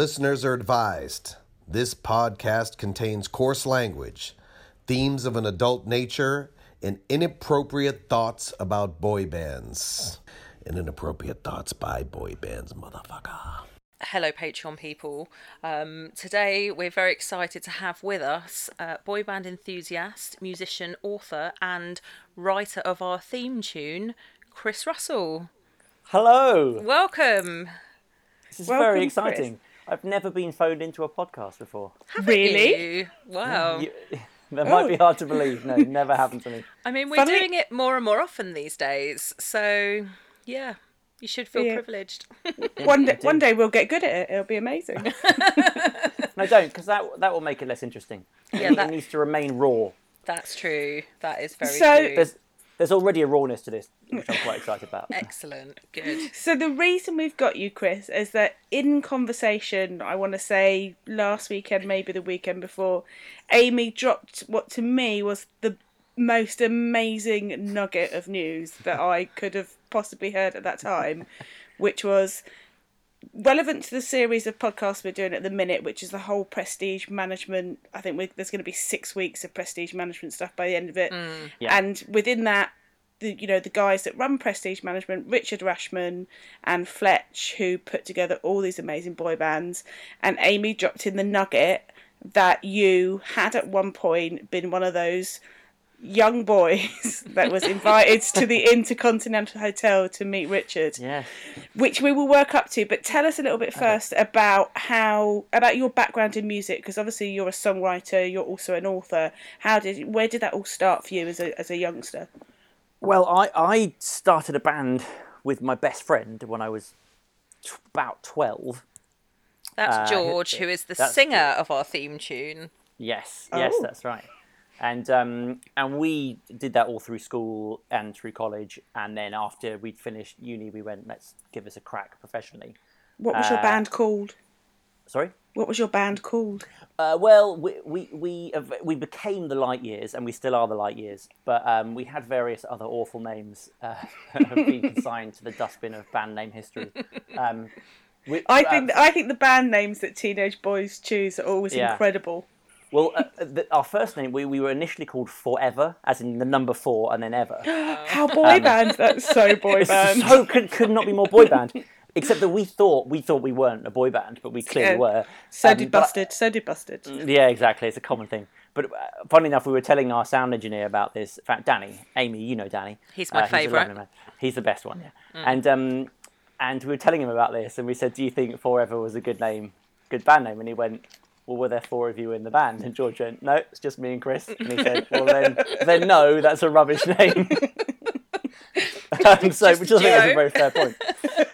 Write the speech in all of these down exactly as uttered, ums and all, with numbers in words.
Listeners are advised, this podcast contains coarse language, themes of an adult nature, and inappropriate thoughts about boy bands. And inappropriate thoughts by boy bands, motherfucker. Hello, Patreon people. Um, today, we're very excited to have with us uh, boy band enthusiast, musician, author, and writer of our theme tune, Chris Russell. Hello. Welcome. This is Welcome, very exciting. Chris. I've never been phoned into a podcast before. Haven't really? You? Wow. You, that might oh. be hard to believe. No, it never happened to me. I mean, we're Funny. doing it more and more often these days, so yeah. You should feel yeah. privileged. one, day, one day we'll get good at it. It'll be amazing. No, don't, because that that will make it less interesting. Yeah, that it needs to remain raw. That's true. That is very so, true. There's, there's already a rawness to this, which I'm quite excited about. Excellent. Good. So the reason we've got you, Chris, is that in conversation, I want to say last weekend, maybe the weekend before, Amy dropped what to me was the most amazing nugget of news that I could have possibly heard at that time, which was relevant to the series of podcasts we're doing at the minute, which is the whole prestige management. I think we're, there's going to be six weeks of prestige management stuff by the end of it. Mm, yeah. And within that, the, you know, the guys that run prestige management, Richard Rashman and Fletch, who put together all these amazing boy bands, and Amy dropped in the nugget that you had at one point been one of those young boys that was invited to the Intercontinental Hotel to meet Richard, yeah. which we will work up to. But tell us a little bit first okay. about how about your background in music, because obviously you're a songwriter, you're also an author. How did where did that all start for you as a as a youngster? Well, I I started a band with my best friend when I was t- about twelve. That's uh, George, who is the singer George. of our theme tune. Yes, oh. yes, that's right. And um, and we did that all through school and through college. And then after we'd finished uni, we went, let's give us a crack professionally. What was uh, your band called? Sorry? What was your band called? Uh, well, we we we, we became the Light Years, and we still are the Light Years. But um, we had various other awful names uh, being consigned to the dustbin of band name history. Um, we, I uh, think I think the band names that teenage boys choose are always yeah. incredible. Well, uh, the, our first name, we, we were initially called Forever, as in the number four and then ever. Oh. How boy um, band! That's so boy band. So could, could not be more boy band. Except that we thought we thought we weren't a boy band, but we clearly yeah. were. So um, did Busted. But, so did Busted. Yeah, exactly. It's a common thing. But uh, funnily enough, we were telling our sound engineer about this. In fact, Danny, Amy, you know Danny. He's my uh, favourite. He's, he's the best one. Yeah. Mm. And um, and we were telling him about this, and we said, "Do you think Forever was a good name, good band name?" And he went, "Well, were there four of you in the band?" And George went, "No, it's just me and Chris." And he said, "Well, then, then no, that's a rubbish name." um, so, which I think is a very fair point.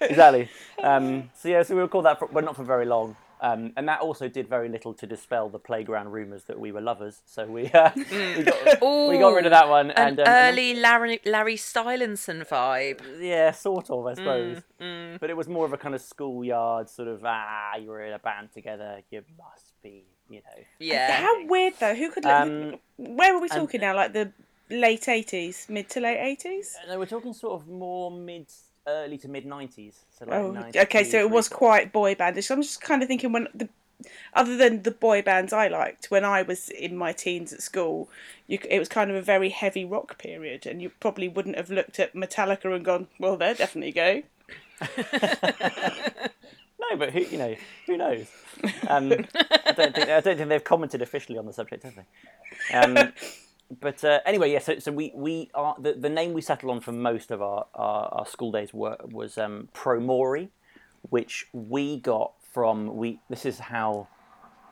Exactly. Um, so yeah, so we were called that, but well, not for very long. Um, and that also did very little to dispel the playground rumours that we were lovers. So we uh, we, got, Ooh, we got rid of that one. And, an um, early Larry, Larry Stylinson vibe. Yeah, sort of, I suppose. Mm, mm. But it was more of a kind of schoolyard sort of, ah, you were in a band together, you must be, you know. Yeah. How weird, though. Who could... Um, where were we talking and, now? Like the late eighties? Mid to late eighties? No, we're talking sort of more mid... early to mid nineties, so like oh, okay, so it was quite boy bandish. So I'm just kind of thinking when the, other than the boy bands I liked when I was in my teens at school, you, it was kind of a very heavy rock period, and you probably wouldn't have looked at Metallica and gone, "Well, they're definitely go." No, but who you know, who knows? Um, I don't think I don't think they've commented officially on the subject, have they? Um, But uh, anyway, yeah, so, so we, we are, the, the name we settled on for most of our, our, our school days were, was um, Promori, which we got from, we. This is how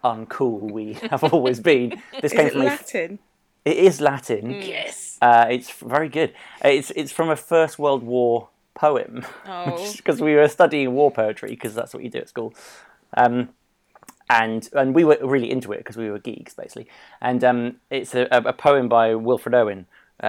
uncool we have always been. This came is from it Latin? A, it is Latin. Yes. Uh, it's very good. It's it's from a First World War poem, because oh. we were studying war poetry, because that's what you do at school. Um And and we were really into it because we were geeks, basically. And um, it's a, a poem by Wilfred Owen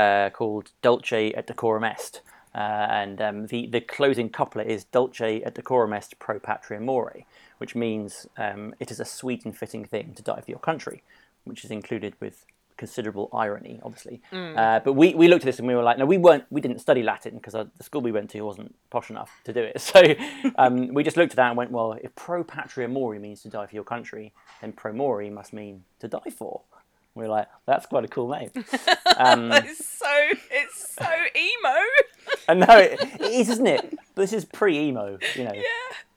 uh, called Dulce et Decorum Est. Uh, and um, the, the closing couplet is Dulce et Decorum Est pro patria mori, which means um, it is a sweet and fitting thing to die for your country, which is included with considerable irony, obviously. Mm. Uh, but we, we looked at this and we were like, no, we weren't, we didn't study Latin because the school we went to wasn't posh enough to do it. So um, we just looked at that and went, well, if pro patria mori means to die for your country, then promori must mean to die for. We were like, that's quite a cool name. Um, it's so, it's so emo. I know, it, it is, isn't it? But this is pre-emo, you know. Yeah.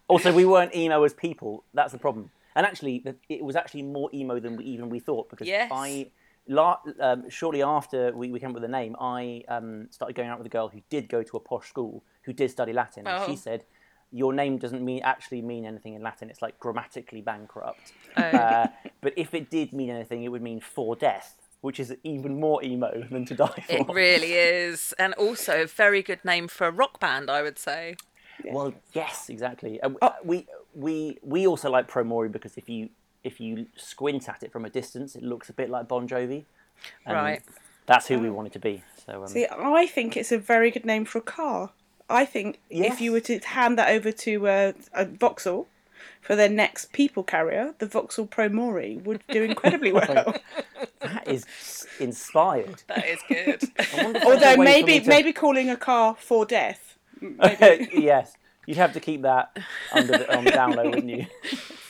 Also, we weren't emo as people. That's the problem. And actually, it was actually more emo than we, even we thought. Because yes. I, la, um, shortly after we, we came up with the name, I um, started going out with a girl who did go to a posh school, who did study Latin. Oh. And she said, your name doesn't mean actually mean anything in Latin. It's like grammatically bankrupt. Oh. Uh, but if it did mean anything, it would mean for death, which is even more emo than to die for. It really is. And also a very good name for a rock band, I would say. Yeah. Well, yes, exactly. Uh, oh. We we we also like Promori because if you if you squint at it from a distance, it looks a bit like Bon Jovi. Um, right. That's who we wanted to be. So um, see, I think it's a very good name for a car. I think yes. if you were to hand that over to uh, a Vauxhall for their next people carrier, the Vauxhall Promori would do incredibly well. That is inspired. That is good. Although maybe to... maybe calling a car for death. Maybe. Yes, you'd have to keep that under the, on the down low, wouldn't you?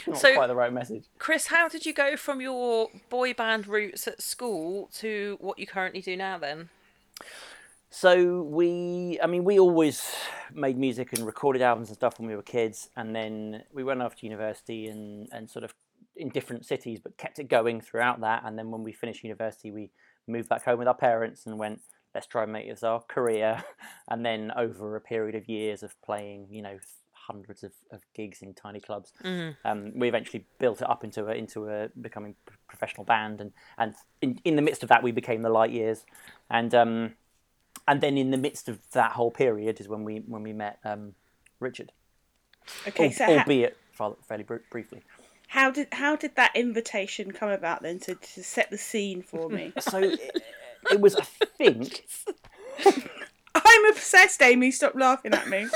Not so, quite the right message. Chris, how did you go from your boy band roots at school to what you currently do now then? So we, I mean, we always made music and recorded albums and stuff when we were kids, and then we went off to university and, and sort of in different cities, but kept it going throughout that. And then when we finished university, we moved back home with our parents and went, let's try and make this our career. And then over a period of years of playing, you know, hundreds of, of gigs in tiny clubs, mm. um, we eventually built it up into a, into a becoming a professional band. And, and in, in the midst of that, we became the Light Years. And... Um, And then in the midst of that whole period is when we when we met um, Richard. Okay, Al- so ha- albeit fairly br- briefly. How did how did that invitation come about then to, to set the scene for me? So it, it was, I think. I'm obsessed, Amy. Stop laughing at me.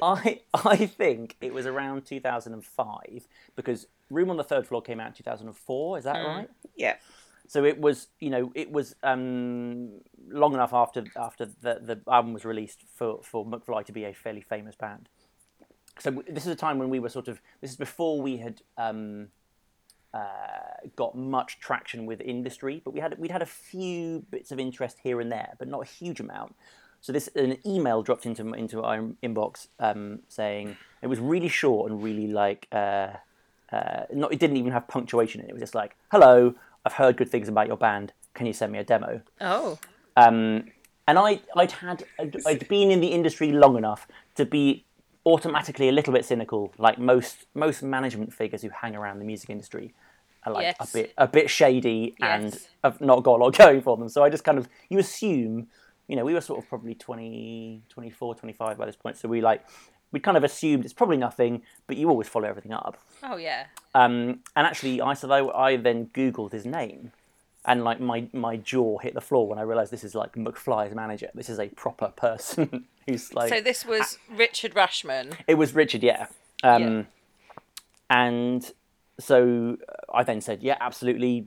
I I think it was around two thousand five because Room on the Third Floor came out in two thousand four. Is that mm. right? Yeah. So it was, you know, it was um, long enough after after the, the album was released for, for McFly to be a fairly famous band. So this is a time when we were sort of, this is before we had um, uh, got much traction with industry, but we had we'd had a few bits of interest here and there, but not a huge amount. So this an email dropped into into our inbox um, saying it was really short and really like uh, uh, not it didn't even have punctuation in it. It was just like, hello. I've heard good things about your band. Can you send me a demo? Oh. Um, and I, I'd had, I'd, I'd been in the industry long enough to be automatically a little bit cynical, like most most management figures who hang around the music industry are like yes. a bit a bit shady yes. and have not got a lot going for them. So I just kind of, you assume, you know, we were sort of probably twenty, twenty-four, twenty-five by this point. So we like, we kind of assumed it's probably nothing, but you always follow everything up. Oh, yeah. Um, and actually, I so I then Googled his name, and like my, my jaw hit the floor when I realised this is like McFly's manager. This is a proper person who's like... So this was ah. Richard Rashman. It was Richard, yeah. Um, yeah. And so I then said, yeah, absolutely.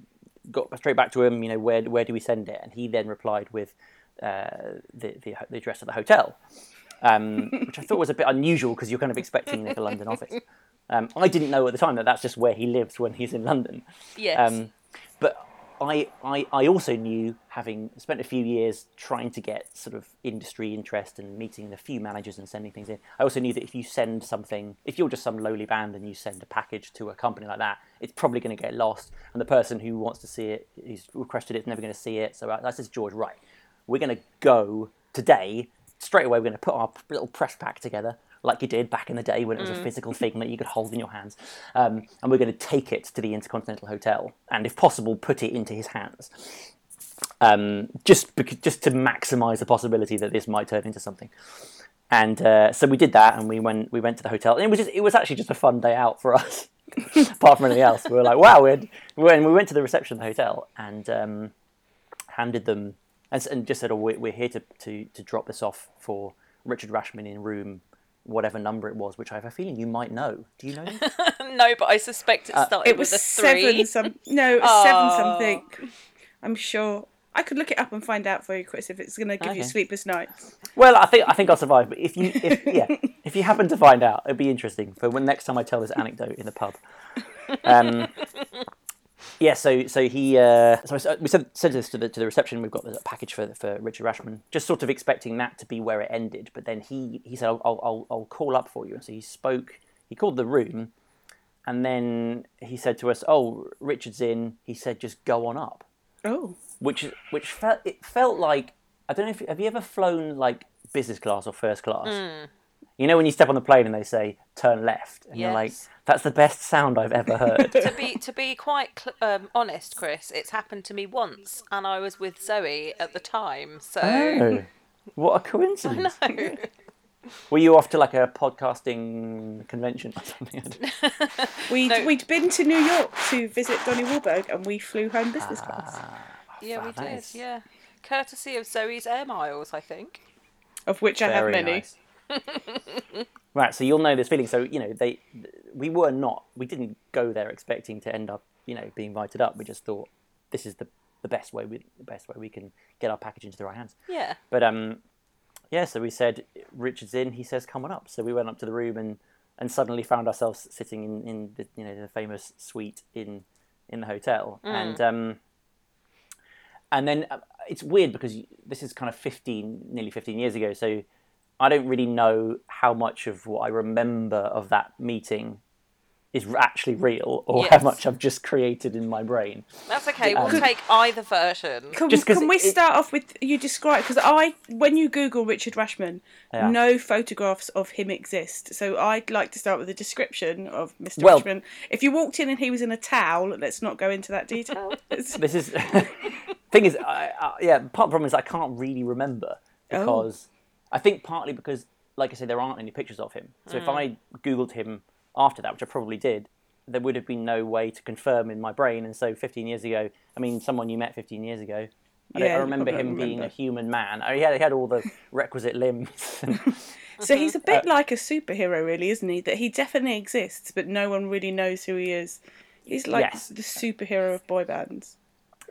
Got straight back to him, you know, where where do we send it? And he then replied with uh, the, the the address of the hotel. Um, which I thought was a bit unusual because you're kind of expecting like a London office. Um, I didn't know at the time that that's just where he lives when he's in London. Yes. Um, but I, I, I also knew, having spent a few years trying to get sort of industry interest and meeting a few managers and sending things in, I also knew that if you send something, if you're just some lowly band and you send a package to a company like that, it's probably going to get lost. And the person who wants to see it, who's requested it, is never going to see it. So I said to George, right, we're going to go today. Straight away, we're going to put our little press pack together, like you did back in the day when it was mm. a physical thing that you could hold in your hands. Um, and we're going to take it to the Intercontinental Hotel and, if possible, put it into his hands. Um, just bec- just to maximise the possibility that this might turn into something. And uh, so we did that, and we went we went to the hotel. And it was just, it was actually just a fun day out for us, apart from anything else. We were like, wow, we'd, when we went to the reception of the hotel and um, handed them... And just said, oh, we're here to, to, to drop this off for Richard Rashman in room, whatever number it was, which I have a feeling you might know. Do you know? No, but I suspect it started uh, it with was a three. Seven some, no, it was oh. seven something. I'm sure. I could look it up and find out for you, Chris, if it's going to give okay. you sleepless nights. Well, I think I think I'll survive. But if you, if, yeah, if you happen to find out, it'd be interesting for when next time I tell this anecdote in the pub. Um, yeah, so so he, uh, so we sent, sent this to the to the reception. We've got a package for for Richard Rashman, just sort of expecting that to be where it ended. But then he he said, I'll I'll I'll call up for you. And so he spoke. He called the room, and then he said to us, "Oh, Richard's in." He said, "Just go on up." Oh. Which which felt it felt like, I don't know if have you ever flown like business class or first class? Mm. You know when you step on the plane and they say turn left, and yes. you're like, that's the best sound I've ever heard. to be to be quite cl- um, honest, Chris, it's happened to me once, and I was with Zoe at the time. So oh, what a coincidence! I know. Were you off to like a podcasting convention or something? we'd no. we'd been to New York to visit Donnie Wahlberg, and we flew home business ah. class. Yeah, wow, we did, is... yeah. Courtesy of Zoe's air miles, I think. Of which I Very have many. Nice. Right, so you'll know this feeling. So, you know, they, we were not, we didn't go there expecting to end up, you know, being invited up. We just thought this is the, the best way we the best way we can get our package into the right hands. Yeah. But, um, yeah, so we said, Richard's in, he says, come on up. So we went up to the room and, and suddenly found ourselves sitting in, in the, you know, the famous suite in, in the hotel. Mm. And, um... And then uh, it's weird because this is kind of fifteen, nearly fifteen years ago. So I don't really know how much of what I remember of that meeting is actually real or yes. how much I've just created in my brain. That's okay. Um, we'll take either version. Can, just can we it, start off with you describe? Because I, when you Google Richard Rashman, yeah. no photographs of him exist. So I'd like to start with a description of Mister Well, Rashman. If you walked in and he was in a towel, let's not go into that detail. This is... thing is, I, I, yeah, part of the problem is I can't really remember because oh. I think partly because, like I say, there aren't any pictures of him. So mm. if I Googled him after that, which I probably did, there would have been no way to confirm in my brain. And so fifteen years ago, I mean, someone you met fifteen years ago, I, yeah, don't, I remember him remember. being a human man. I mean, he, had, he had all the requisite limbs. And, so he's a bit uh, like a superhero, really, isn't he? That he definitely exists, but no one really knows who he is. He's like yes. the superhero of boy bands.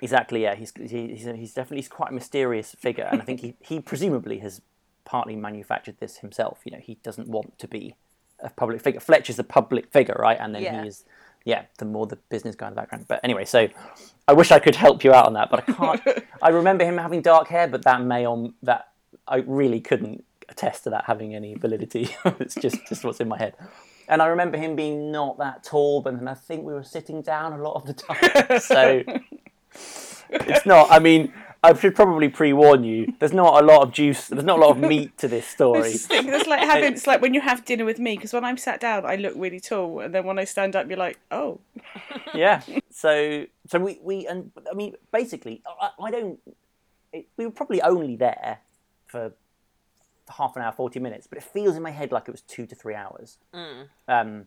Exactly, yeah. He's he, he's he's definitely he's quite a mysterious figure, and I think he, he presumably has partly manufactured this himself. You know, he doesn't want to be a public figure. Fletch is the public figure, right? And then yeah. he is, yeah, the more the business guy in the background. But anyway, so I wish I could help you out on that, but I can't. I remember him having dark hair, but that may on that I really couldn't attest to that having any validity. It's just just what's in my head. And I remember him being not that tall, but then I think we were sitting down a lot of the time, so. It's not, I mean, I should probably pre-warn you, there's not a lot of juice, there's not a lot of meat to this story. It's, it's, like, having, it's like when you have dinner with me, because when I'm sat down, I look really tall, and then when I stand up, you're like, oh. Yeah, so so we, we and I mean, basically, I, I don't, it, we were probably only there for half an hour, forty minutes, but it feels in my head like it was two to three hours. Mm. Um.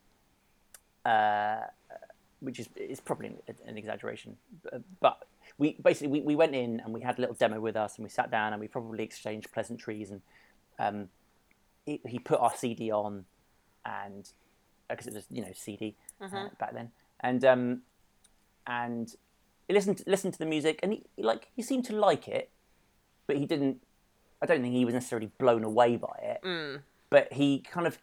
Uh. Which is is probably an exaggeration, but we basically we, we went in and we had a little demo with us and we sat down and we probably exchanged pleasantries and um, he, he put our C D on and because it was you know C D mm-hmm. uh, back then and um, and he listened listened to the music and he like he seemed to like it, but he didn't. I don't think he was necessarily blown away by it, mm. but he kind of.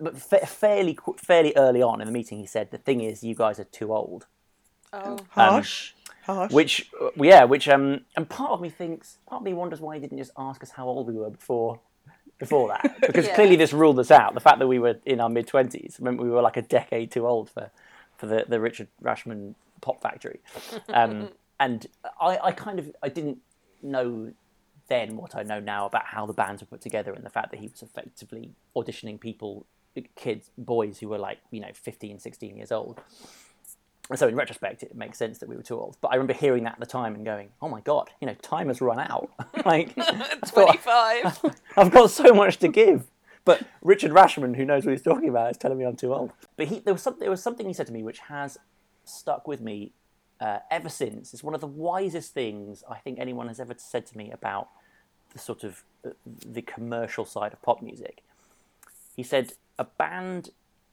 But fairly fairly early on in the meeting, he said, the thing is, you guys are too old. Oh, um, harsh, harsh. Which, yeah, which, um, and part of me thinks, part of me wonders why he didn't just ask us how old we were before before that. Because yeah. clearly this ruled us out. The fact that we were in our mid-twenties, remember, we were like a decade too old for, for the, the Richard Rashman Pop Factory. Um, and I, I kind of, I didn't know... then what I know now about how the bands were put together and the fact that he was effectively auditioning people, kids, boys who were like, you know, fifteen, sixteen years old. And so in retrospect, it makes sense that we were too old. But I remember hearing that at the time and going, oh my God, you know, time has run out. Like twenty-five. Thought, I've got so much to give. But Richard Rashman, who knows what he's talking about, is telling me I'm too old. But he, there was something, there was something he said to me which has stuck with me Uh, ever since. It's one of the wisest things I think anyone has ever said to me about the sort of uh, the commercial side of pop music. He said a band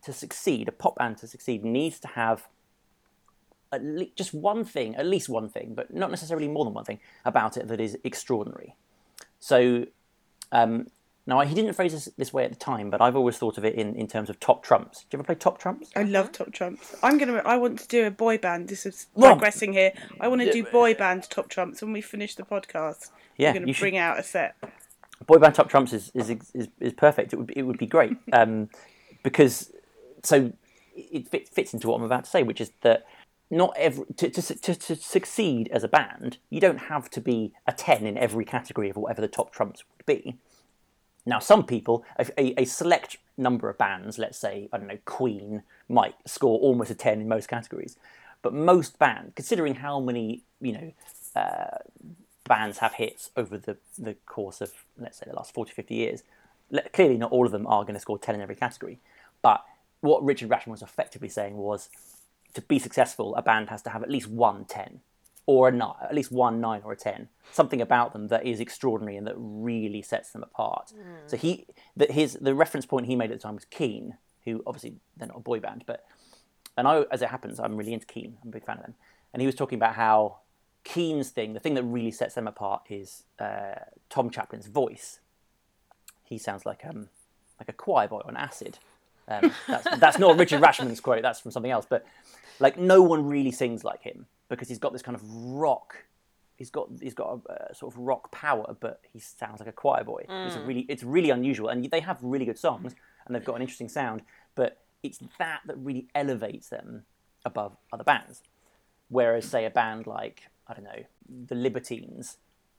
to succeed, a pop band to succeed, needs to have at least just one thing, at least one thing, but not necessarily more than one thing about it that is extraordinary. So um, now, he didn't phrase this this way at the time, but I've always thought of it in, in terms of top trumps. Do you ever play top trumps? I love top trumps. I'm gonna. I want to do a boy band. This is progressing here. I want to do boy band top trumps when we finish the podcast. Yeah, I'm gonna you bring should... out a set. Boy band top trumps is is is, is perfect. It would be, it would be great um, because so it fit, fits into what I'm about to say, which is that not every to, to to to succeed as a band, you don't have to be a ten in every category of whatever the top trumps would be. Now, some people, a, a select number of bands, let's say, I don't know, Queen, might score almost a ten in most categories, but most bands, considering how many you know uh, bands have hits over the the course of, let's say, the last forty, fifty years, clearly not all of them are going to score ten in every category. But what Richard Rashman was effectively saying was, to be successful, a band has to have at least one ten, or a nine, at least one nine or a ten, something about them that is extraordinary and that really sets them apart. Mm. So he, the, his the reference point he made at the time was Keane, who obviously they're not a boy band, but and I, as it happens, I'm really into Keane. I'm a big fan of them, and he was talking about how Keane's thing, the thing that really sets them apart, is uh, Tom Chaplin's voice. He sounds like um like a choir boy on acid. Um, that's, that's not Richard Rashman's quote. That's from something else. But like, no one really sings like him, because he's got this kind of rock, he's got he's got a uh, sort of rock power, but he sounds like a choir boy. Mm. It's a really it's really unusual, and they have really good songs, and they've got an interesting sound, but it's that that really elevates them above other bands. Whereas, say, a band like, I don't know, the Libertines,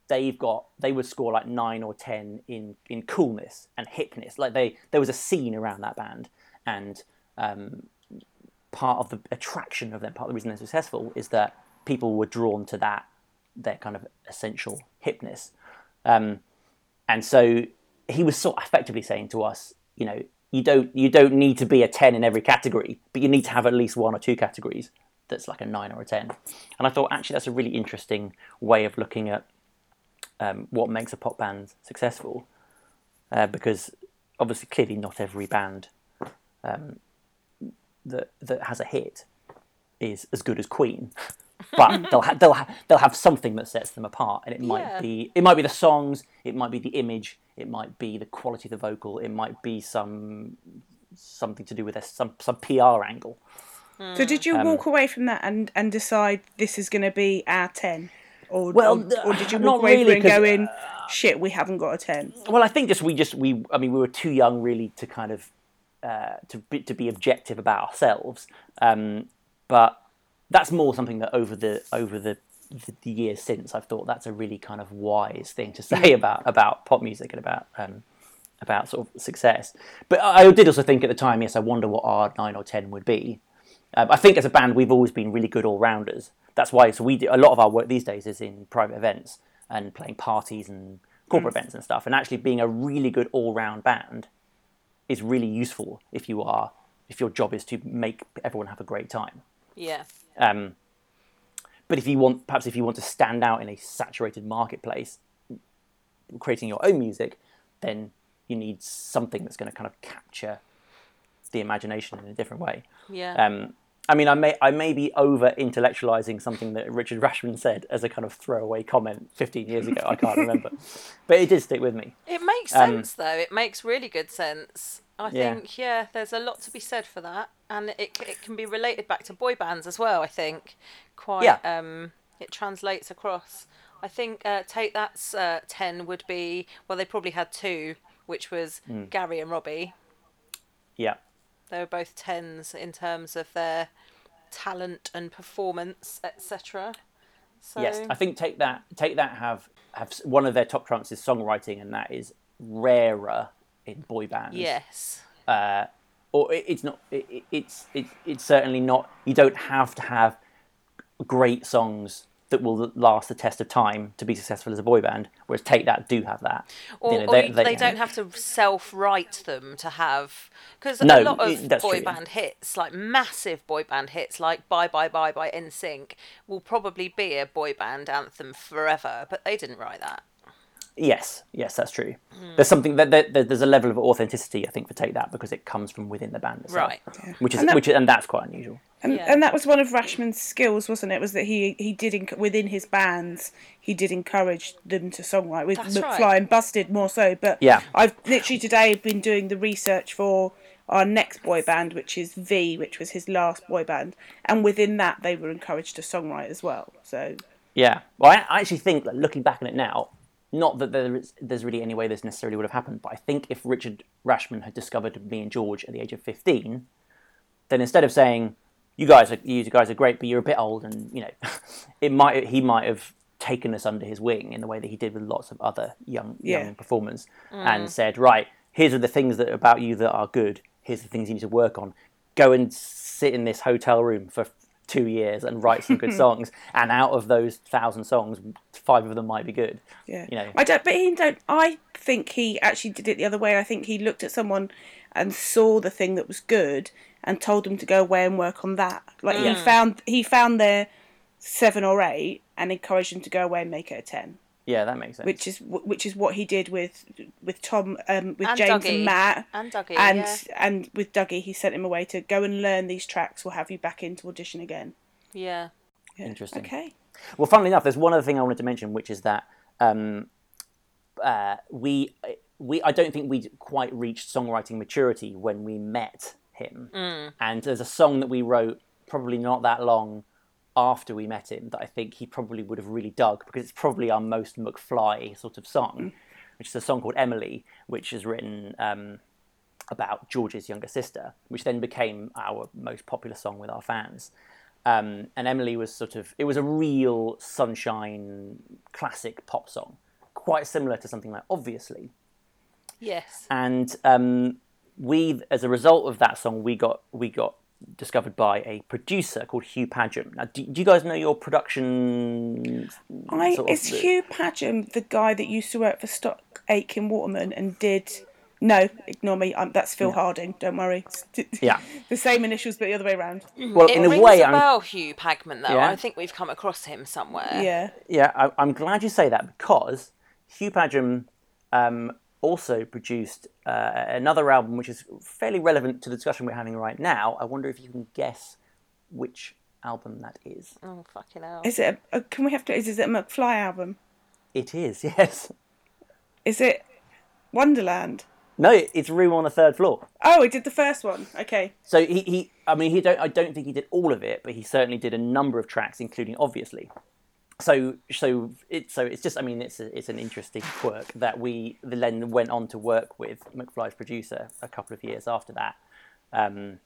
they've got they would score like nine or ten in in coolness and hipness. Like they there was a scene around that band, and um, part of the attraction of them, part of the reason they're successful, is that people were drawn to that, their kind of essential hipness. Um, and so he was sort of effectively saying to us, you know, you don't you don't need to be a ten in every category, but you need to have at least one or two categories that's like a nine or a ten. And I thought, actually, that's a really interesting way of looking at um, what makes a pop band successful, uh, because obviously, clearly, not every band um, that that has a hit is as good as Queen, but they'll ha- they'll ha- they'll have something that sets them apart, and it might yeah. be it might be the songs, it might be the image, it might be the quality of the vocal, it might be some something to do with their, some some P R angle. Mm. So, did you um, walk away from that and, and decide this is going to be our ten, or well, or, or did you walk away really, and go in, uh, shit, we haven't got a ten? Well, I think just we just we I mean we were too young really to kind of uh, to be, to be objective about ourselves, um, but. That's more something that over the over the, the, the years since, I've thought that's a really kind of wise thing to say about, about pop music and about um, about sort of success. But I did also think at the time, yes, I wonder what our nine or ten would be. Um, I think as a band we've always been really good all rounders. That's why so we do, a lot of our work these days is in private events and playing parties and corporate mm. events and stuff. And actually, being a really good all round band is really useful if you are if your job is to make everyone have a great time. Yeah. Um, but if you want, perhaps if you want to stand out in a saturated marketplace, creating your own music, then you need something that's going to kind of capture the imagination in a different way. Yeah. Um, I mean, I may I may be over intellectualizing something that Richard Rashman said as a kind of throwaway comment fifteen years ago. I can't remember, but it did stick with me. It makes sense, um, though. It makes really good sense. I yeah. think, yeah, there's a lot to be said for that. And it it can be related back to boy bands as well, I think. Quite, yeah. um, it translates across. I think uh, Take That's uh, ten would be, well, they probably had two, which was mm. Gary and Robbie. Yeah. They were both tens in terms of their talent and performance, et cetera. So... Yes, I think Take That Take That have, have one of their top trumps is songwriting, and that is rarer in boy bands. Yes. Uh Or it, it's not. It, it's it, it's certainly not. You don't have to have great songs that will last the test of time to be successful as a boy band. Whereas Take That do have that. Or, you know, or they, they, they don't have to self-write them to have, because no, a lot of it, boy true, band yeah. hits, like massive boy band hits, like Bye Bye Bye by N Sync, will probably be a boy band anthem forever. But they didn't write that. Yes, yes, that's true. Mm. There's something that there, there's a level of authenticity, I think, for Take That, because it comes from within the band itself, right? Yeah. Which is and that, which and that's quite unusual. And, yeah. and that was one of Rashman's skills, wasn't it? Was that he he did enc- within his bands he did encourage them to songwrite with that's McFly right. and Busted more so. But yeah. I've literally today been doing the research for our next boy band, which is V, which was his last boy band, and within that they were encouraged to songwrite as well. So yeah, well, I, I actually think, like, looking back on it now. Not that there is, there's really any way this necessarily would have happened, but I think if Richard Rashman had discovered me and George at the age of fifteen, then instead of saying, you guys are, you guys are great, but you're a bit old, and, you know, it might he might have taken us under his wing in the way that he did with lots of other young, yeah. young performers, mm. and said, right, here's the things that about you that are good, here's the things you need to work on. Go and sit in this hotel room for two years and write some good songs, and out of those thousand songs, five of them might be good. Yeah, you know. I don't, but he don't. I think he actually did it the other way. I think he looked at someone and saw the thing that was good and told them to go away and work on that. Like mm. he found he found their seven or eight and encouraged them to go away and make it a ten. Yeah, that makes sense. Which is which is what he did with with Tom, um, with and James Dougie. and Matt, and Dougie, and yeah. and with Dougie, he sent him away to go and learn these tracks. We'll have you back in to audition again. Yeah, yeah. Interesting. Okay. Well, funnily enough, there's one other thing I wanted to mention, which is that um, uh, we we I don't think we'd quite reached songwriting maturity when we met him, mm. and there's a song that we wrote probably not that long after we met him that I think he probably would have really dug, because it's probably our most McFly sort of song, which is a song called Emily, which is written um, about George's younger sister, which then became our most popular song with our fans. Um, and Emily was sort of, it was a real sunshine classic pop song, quite similar to something like Obviously. Yes. And um, we, as a result of that song, we got we got discovered by a producer called Hugh Padgham. Now, do, do you guys know your production? I, sort of is the... Hugh Padgham the guy that used to work for Stock Aitken Waterman and did? No, ignore me. I'm, that's Phil yeah. Harding. Don't worry. Yeah, the same initials but the other way around. Well, it in a way, I'm well, Hugh Padgham though. Yeah. I think we've come across him somewhere. Yeah, yeah. I, I'm glad you say that, because Hugh Padgham um, also produced uh, another album which is fairly relevant to the discussion we're having right now. I wonder if you can guess which album that is. Oh, fucking hell. Is it, a, can we have to, is, is it a McFly album? It is, yes. Is it Wonderland? No, it's Room on the Third Floor. Oh, he did the first one, okay. So he, he I mean, he don't. I don't think he did all of it, but he certainly did a number of tracks, including Obviously. So, so it's so it's just. I mean, it's a, it's an interesting quirk that we then went on to work with McFly's producer a couple of years after that, um,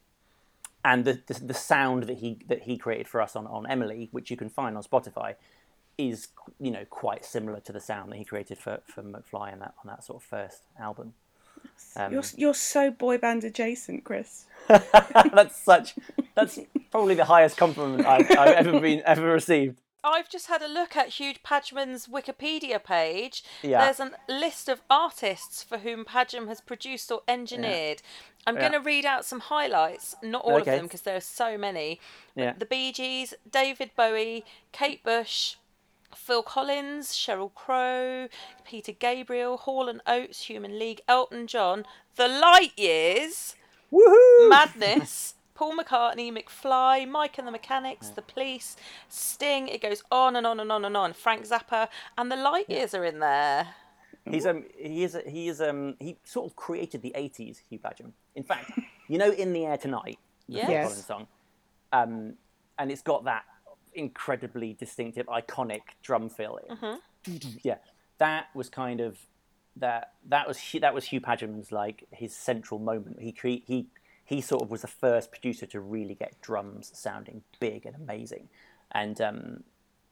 and the, the the sound that he that he created for us on, on Emily, which you can find on Spotify, is, you know, quite similar to the sound that he created for, for McFly on that on that sort of first album. Um, you're you're so boy band adjacent, Chris. that's such. That's probably the highest compliment I've, I've ever been ever received. I've just had a look at Hugh Padgham's Wikipedia page. Yeah. There's a list of artists for whom Padgham has produced or engineered. Yeah. I'm yeah. going to read out some highlights, not all okay. of them, because there are so many. Yeah. The Bee Gees, David Bowie, Kate Bush, Phil Collins, Cheryl Crow, Peter Gabriel, Hall and Oates, Human League, Elton John, The Light Years, Woohoo! Madness, Paul McCartney, McFly, Mike and the Mechanics, yeah. The Police, Sting. It goes on and on and on and on. Frank Zappa and the Light Years yeah. are in there. He's um he is he is um he sort of created the eighties, Hugh Padgham. In fact, you know, In the Air Tonight, the yes. Phil Collins song, um, and it's got that incredibly distinctive, iconic drum fill in. Mm-hmm. Yeah, that was kind of that that was that was Hugh Padgham's, like, his central moment. He cre- he. He sort of was the first producer to really get drums sounding big and amazing, and um,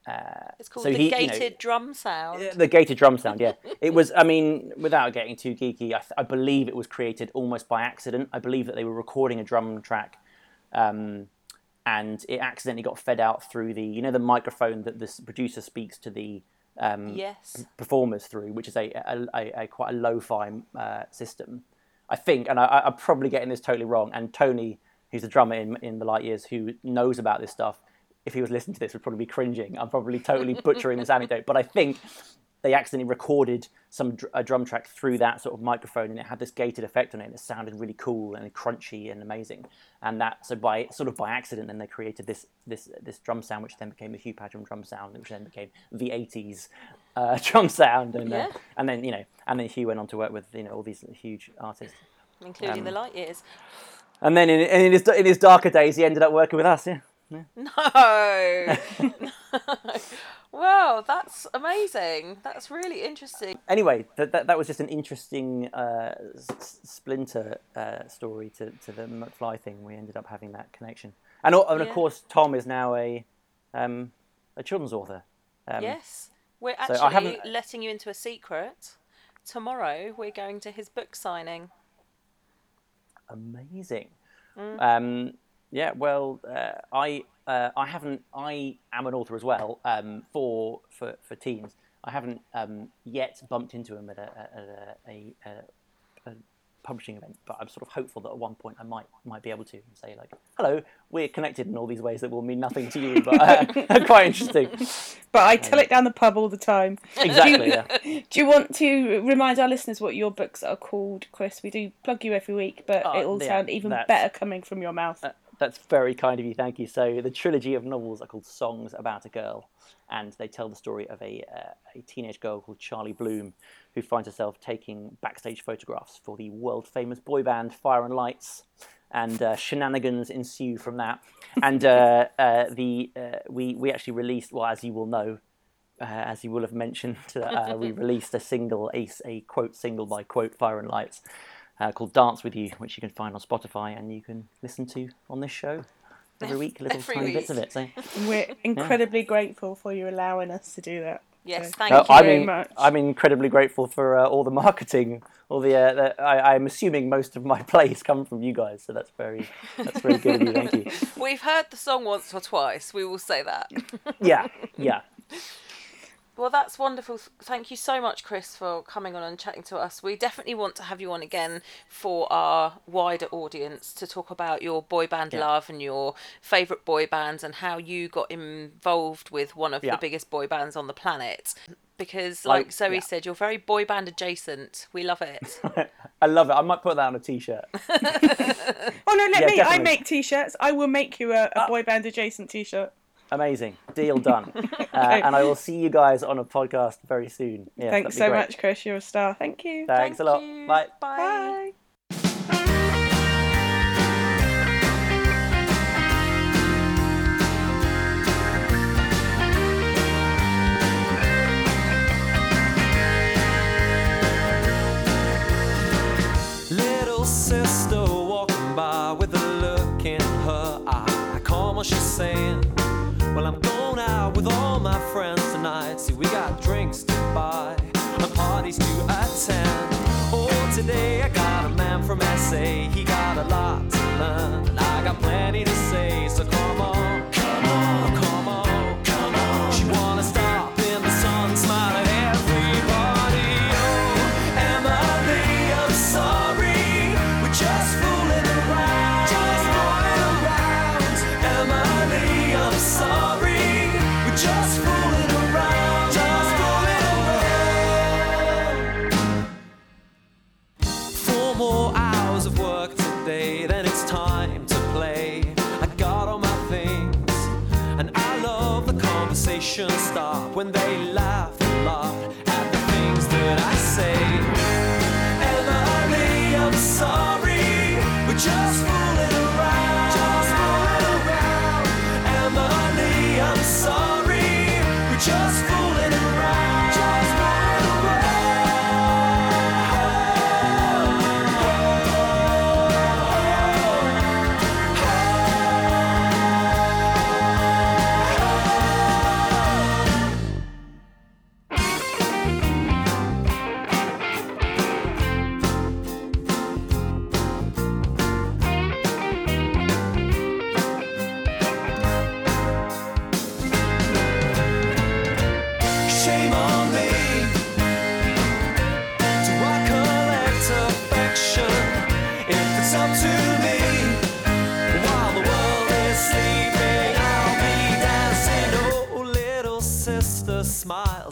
uh, it's called so the he, gated you know, drum sound. The gated drum sound, yeah. It was. I mean, without getting too geeky, I, th- I believe it was created almost by accident. I believe that they were recording a drum track, um, and it accidentally got fed out through the, you know, the microphone that the producer speaks to the um, yes. p- performers through, which is a, a, a, a quite a lo-fi uh, system. I think, and I, I'm probably getting this totally wrong, and Tony, who's the drummer in in The Light Years, who knows about this stuff, if he was listening to this, would probably be cringing. I'm probably totally butchering this anecdote, but I think they accidentally recorded some dr- a drum track through that sort of microphone, and it had this gated effect on it, and it sounded really cool and crunchy and amazing. And that, so by sort of by accident, then they created this this this drum sound, which then became the Hugh Padgham drum sound, which then became the eighties uh, drum sound, and yeah. uh, and then you know, and then Hugh went on to work with you know all these huge artists, including um, the Light Years. And then in, in his in his darker days, he ended up working with us. Yeah. Yeah. No. no. Wow, that's amazing. That's really interesting. Anyway, that that, that was just an interesting uh, s- splinter uh, story to, to the McFly thing. We ended up having that connection, and, and yeah. of course, Tom is now a um, a children's author. Um, yes, we're actually so I haven't... letting you into a secret. Tomorrow, we're going to his book signing. Amazing. Mm. Um, yeah. Well, uh, I. Uh, I haven't. I am an author as well um, for for for teens. I haven't um, yet bumped into him at a at a, a, a, a publishing event, but I'm sort of hopeful that at one point I might might be able to say like, "Hello, we're connected in all these ways that will mean nothing to you, but uh, quite interesting." But I tell um, it down the pub all the time. Exactly. Do you, yeah. do you want to remind our listeners what your books are called, Chris? We do plug you every week, but uh, it'll yeah, sound even better coming from your mouth. Uh, That's very kind of you, thank you. So the trilogy of novels are called Songs About a Girl, and they tell the story of a uh, a teenage girl called Charlie Bloom, who finds herself taking backstage photographs for the world-famous boy band Fire and Lights, and uh, shenanigans ensue from that. And uh, uh, the uh, we we actually released, well, as you will know, uh, as you will have mentioned, uh, we released a single, a, a quote single by quote Fire and Lights, Uh, called Dance With You, which you can find on Spotify and you can listen to on this show every week, little every tiny week. bits of it. So we're incredibly yeah. grateful for you allowing us to do that. Yes, so. thank uh, you I'm very in, much. I'm incredibly grateful for uh, all the marketing, all the, uh, the I, I'm assuming most of my plays come from you guys, so that's very, that's very good of you, thank you. We've heard the song once or twice, we will say that. yeah, yeah. Well, that's wonderful. Thank you so much, Chris, for coming on and chatting to us. We definitely want to have you on again for our wider audience to talk about your boy band yeah. love and your favourite boy bands and how you got involved with one of yeah. the biggest boy bands on the planet. Because, like, like Zoe yeah. said, you're very boy band adjacent. We love it. I love it. I might put that on a T-shirt. oh, no, let yeah, me. Definitely. I make T-shirts. I will make you a, a boy band adjacent T-shirt. Amazing. Deal done. okay. uh, and I will see you guys on a podcast very soon. Yeah, Thanks so great. much, Chris. You're a star. Thank you. Thanks Thank a lot. You. Bye. Bye. Little sister walking by with a look in her eye. I call what she's saying. Well, I'm going out with all my friends tonight. See, we got drinks to buy and parties to attend. Oh, today I got a man from S A. He got a lot to learn, and I got plenty to say. So come on, come on, come on, come on. She wanna stop in the sun and smile at everybody. Oh, Emily, I'm sorry, we're just fooling around. Just fooling around. Emily, I'm sorry. Just fooling around, just fooling around. Four more hours of work today, then it's time to play. I got all my things, and I love the conversation stop when they laugh and laugh at the things that I say. Emily, I'm sorry, we're just fooling around. Just fooling around. Emily, I'm sorry. Just fooling around, just fooling around.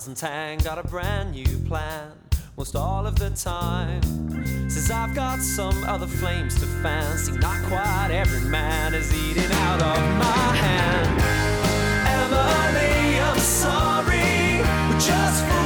miles and Tang got a brand new plan most all of the time. Says I've got some other flames to fancy. Not quite every man is eating out of my hand. Emily, I'm sorry, we're just